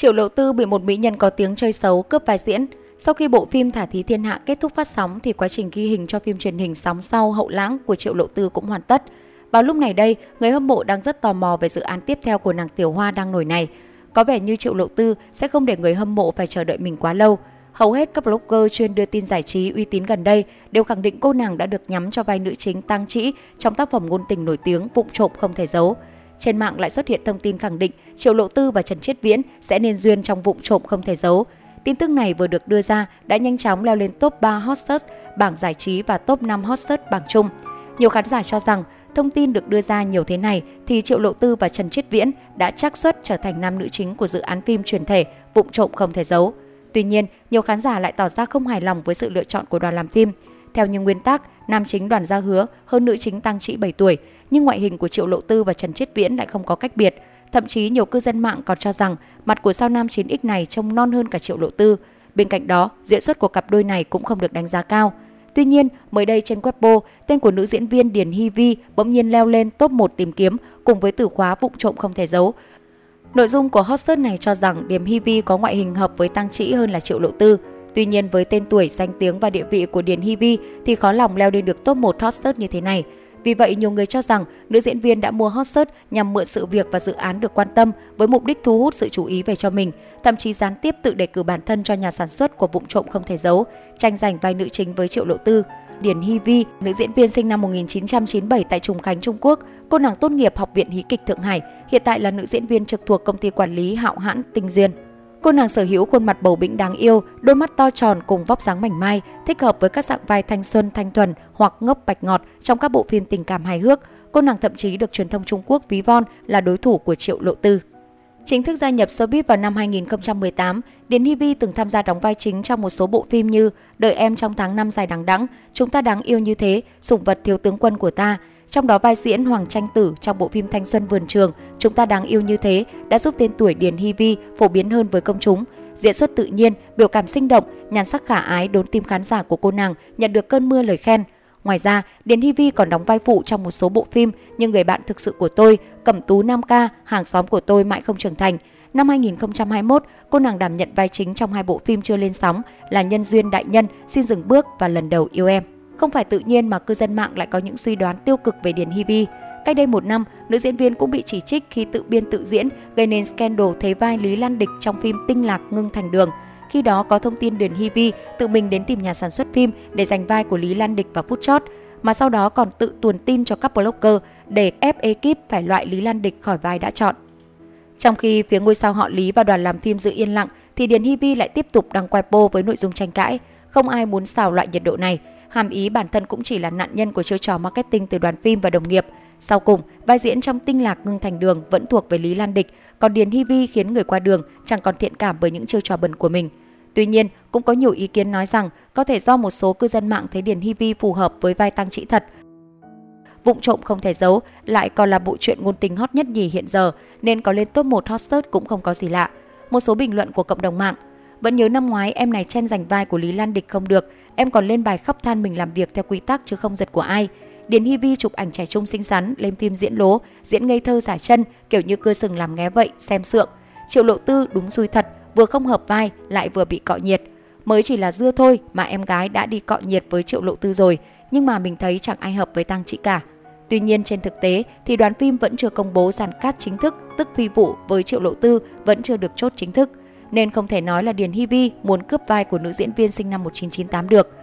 Triệu Lộ Tư bị một mỹ nhân có tiếng chơi xấu cướp vai diễn. Sau khi bộ phim Thả Thí Thiên Hạ kết thúc phát sóng thì quá trình ghi hình cho phim truyền hình sóng sau Hậu Lãng của Triệu Lộ Tư cũng hoàn tất. Vào lúc này đây, người hâm mộ đang rất tò mò về dự án tiếp theo của nàng Tiểu Hoa đang nổi này. Có vẻ như Triệu Lộ Tư sẽ không để người hâm mộ phải chờ đợi mình quá lâu. Hầu hết các blogger chuyên đưa tin giải trí uy tín gần đây đều khẳng định cô nàng đã được nhắm cho vai nữ chính Tăng Trĩ trong tác phẩm ngôn tình nổi tiếng Vụng Trộm Không Thể Giấu. Trên mạng lại xuất hiện thông tin khẳng định Triệu Lộ Tư và Trần Chiết Viễn sẽ nên duyên trong Vụng Trộm Không Thể Giấu. Tin tức này vừa được đưa ra đã nhanh chóng leo lên top 3 hot search bảng giải trí và top 5 hot search bảng chung. Nhiều khán giả cho rằng thông tin được đưa ra nhiều thế này thì Triệu Lộ Tư và Trần Chiết Viễn đã xác suất trở thành nam nữ chính của dự án phim truyền thể Vụng Trộm Không Thể Giấu. Tuy nhiên, nhiều khán giả lại tỏ ra không hài lòng với sự lựa chọn của đoàn làm phim. Theo những nguyên tắc, nam chính Đoàn Gia Hứa hơn nữ chính Tăng Trĩ 7 tuổi, nhưng ngoại hình của Triệu Lộ Tư và Trần Chiết Viễn lại không có cách biệt. Thậm chí nhiều cư dân mạng còn cho rằng mặt của sao nam 9X này trông non hơn cả Triệu Lộ Tư. Bên cạnh đó, diễn xuất của cặp đôi này cũng không được đánh giá cao. Tuy nhiên, mới đây trên Weibo, tên của nữ diễn viên Điền Hi Vi bỗng nhiên leo lên top 1 tìm kiếm cùng với từ khóa Vụng Trộm Không Thể Giấu. Nội dung của hot search này cho rằng Điền Hi Vi có ngoại hình hợp với Tăng Trĩ hơn là Triệu Lộ Tư. Tuy nhiên, với tên tuổi, danh tiếng và địa vị của Điền Hi Vi thì khó lòng leo lên được top 1 hot search như thế này. Vì vậy, nhiều người cho rằng nữ diễn viên đã mua hot search nhằm mượn sự việc và dự án được quan tâm với mục đích thu hút sự chú ý về cho mình, thậm chí gián tiếp tự đề cử bản thân cho nhà sản xuất của Vụng Trộm Không Thể Giấu, tranh giành vai nữ chính với Triệu Lộ Tư. Điền Hi Vi, nữ diễn viên sinh năm 1997 tại Trùng Khánh, Trung Quốc, cô nàng tốt nghiệp Học viện Hí kịch Thượng Hải, hiện tại là nữ diễn viên trực thuộc công ty quản lý Hạo Hãn Tinh Duyên. Cô nàng sở hữu khuôn mặt bầu bĩnh đáng yêu, đôi mắt to tròn cùng vóc dáng mảnh mai, thích hợp với các dạng vai thanh xuân thanh thuần hoặc ngốc bạch ngọt trong các bộ phim tình cảm hài hước. Cô nàng thậm chí được truyền thông Trung Quốc ví von là đối thủ của Triệu Lộ Tư. Chính thức gia nhập showbiz vào năm 2018, Điền Hi Vi từng tham gia đóng vai chính trong một số bộ phim như Đợi Em Trong Tháng Năm Dài Đắng Đắng, Chúng Ta Đáng Yêu Như Thế, Sủng Vật Thiếu Tướng Quân Của Ta. Trong đó vai diễn Hoàng Tranh Tử trong bộ phim Thanh Xuân Vườn Trường, Chúng Ta Đáng Yêu Như Thế đã giúp tên tuổi Điền Hi Vi phổ biến hơn với công chúng. Diễn xuất tự nhiên, biểu cảm sinh động, nhan sắc khả ái đốn tim khán giả của cô nàng nhận được cơn mưa lời khen. Ngoài ra, Điền Hi Vi còn đóng vai phụ trong một số bộ phim như Người Bạn Thực Sự Của Tôi, Cẩm Tú Nam Ca, Hàng Xóm Của Tôi Mãi Không Trưởng Thành. Năm 2021, cô nàng đảm nhận vai chính trong hai bộ phim chưa lên sóng là Nhân Duyên Đại Nhân, Xin Dừng Bước và Lần Đầu Yêu Em. Không phải tự nhiên mà cư dân mạng lại có những suy đoán tiêu cực về Điền Hi Vi. Cách đây một năm, nữ diễn viên cũng bị chỉ trích khi tự biên tự diễn gây nên scandal thế vai Lý Lan Địch trong phim Tinh Lạc Ngưng Thành Đường. Khi đó có thông tin Điền Hi Vi tự mình đến tìm nhà sản xuất phim để giành vai của Lý Lan Địch vào phút chót, mà sau đó còn tự tuồn tin cho các blogger để ép ekip phải loại Lý Lan Địch khỏi vai đã chọn. Trong khi phía ngôi sao họ Lý và đoàn làm phim giữ yên lặng thì Điền Hi Vi lại tiếp tục đăng Weibo với nội dung tranh cãi. Không ai muốn xào loại nhiệt độ này. Hàm ý bản thân cũng chỉ là nạn nhân của chiêu trò marketing từ đoàn phim và đồng nghiệp. Sau cùng, vai diễn trong Tinh Lạc Ngưng Thành Đường vẫn thuộc về Lý Lan Địch, còn Điền Hi Vi khiến người qua đường chẳng còn thiện cảm bởi những chiêu trò bẩn của mình. Tuy nhiên, cũng có nhiều ý kiến nói rằng có thể do một số cư dân mạng thấy Điền Hi Vi phù hợp với vai Tăng Trĩ thật. Vụng Trộm Không Thể Giấu lại còn là bộ truyện ngôn tình hot nhất nhì hiện giờ nên có lên top 1 hot search cũng không có gì lạ. Một số bình luận của cộng đồng mạng: vẫn nhớ năm ngoái em này chen giành vai của Lý Lan Địch không được, em còn lên bài khóc than mình làm việc theo quy tắc chứ không giật của ai. Điền Hi Vi chụp ảnh trẻ trung xinh xắn, lên phim diễn lố, diễn ngây thơ giả chân, kiểu như cưa sừng làm nghé vậy, xem sượng. Triệu Lộ Tư đúng xui thật, vừa không hợp vai lại vừa bị cọ nhiệt. Mới chỉ là dưa thôi mà em gái đã đi cọ nhiệt với Triệu Lộ Tư rồi, nhưng mà mình thấy chẳng ai hợp với Tăng Trĩ cả. Tuy nhiên trên thực tế thì đoàn phim vẫn chưa công bố dàn cast chính thức, tức phi vụ với Triệu Lộ Tư vẫn chưa được chốt chính thức, nên không thể nói là Điền Hi Vi muốn cướp vai của nữ diễn viên sinh năm 1998 được.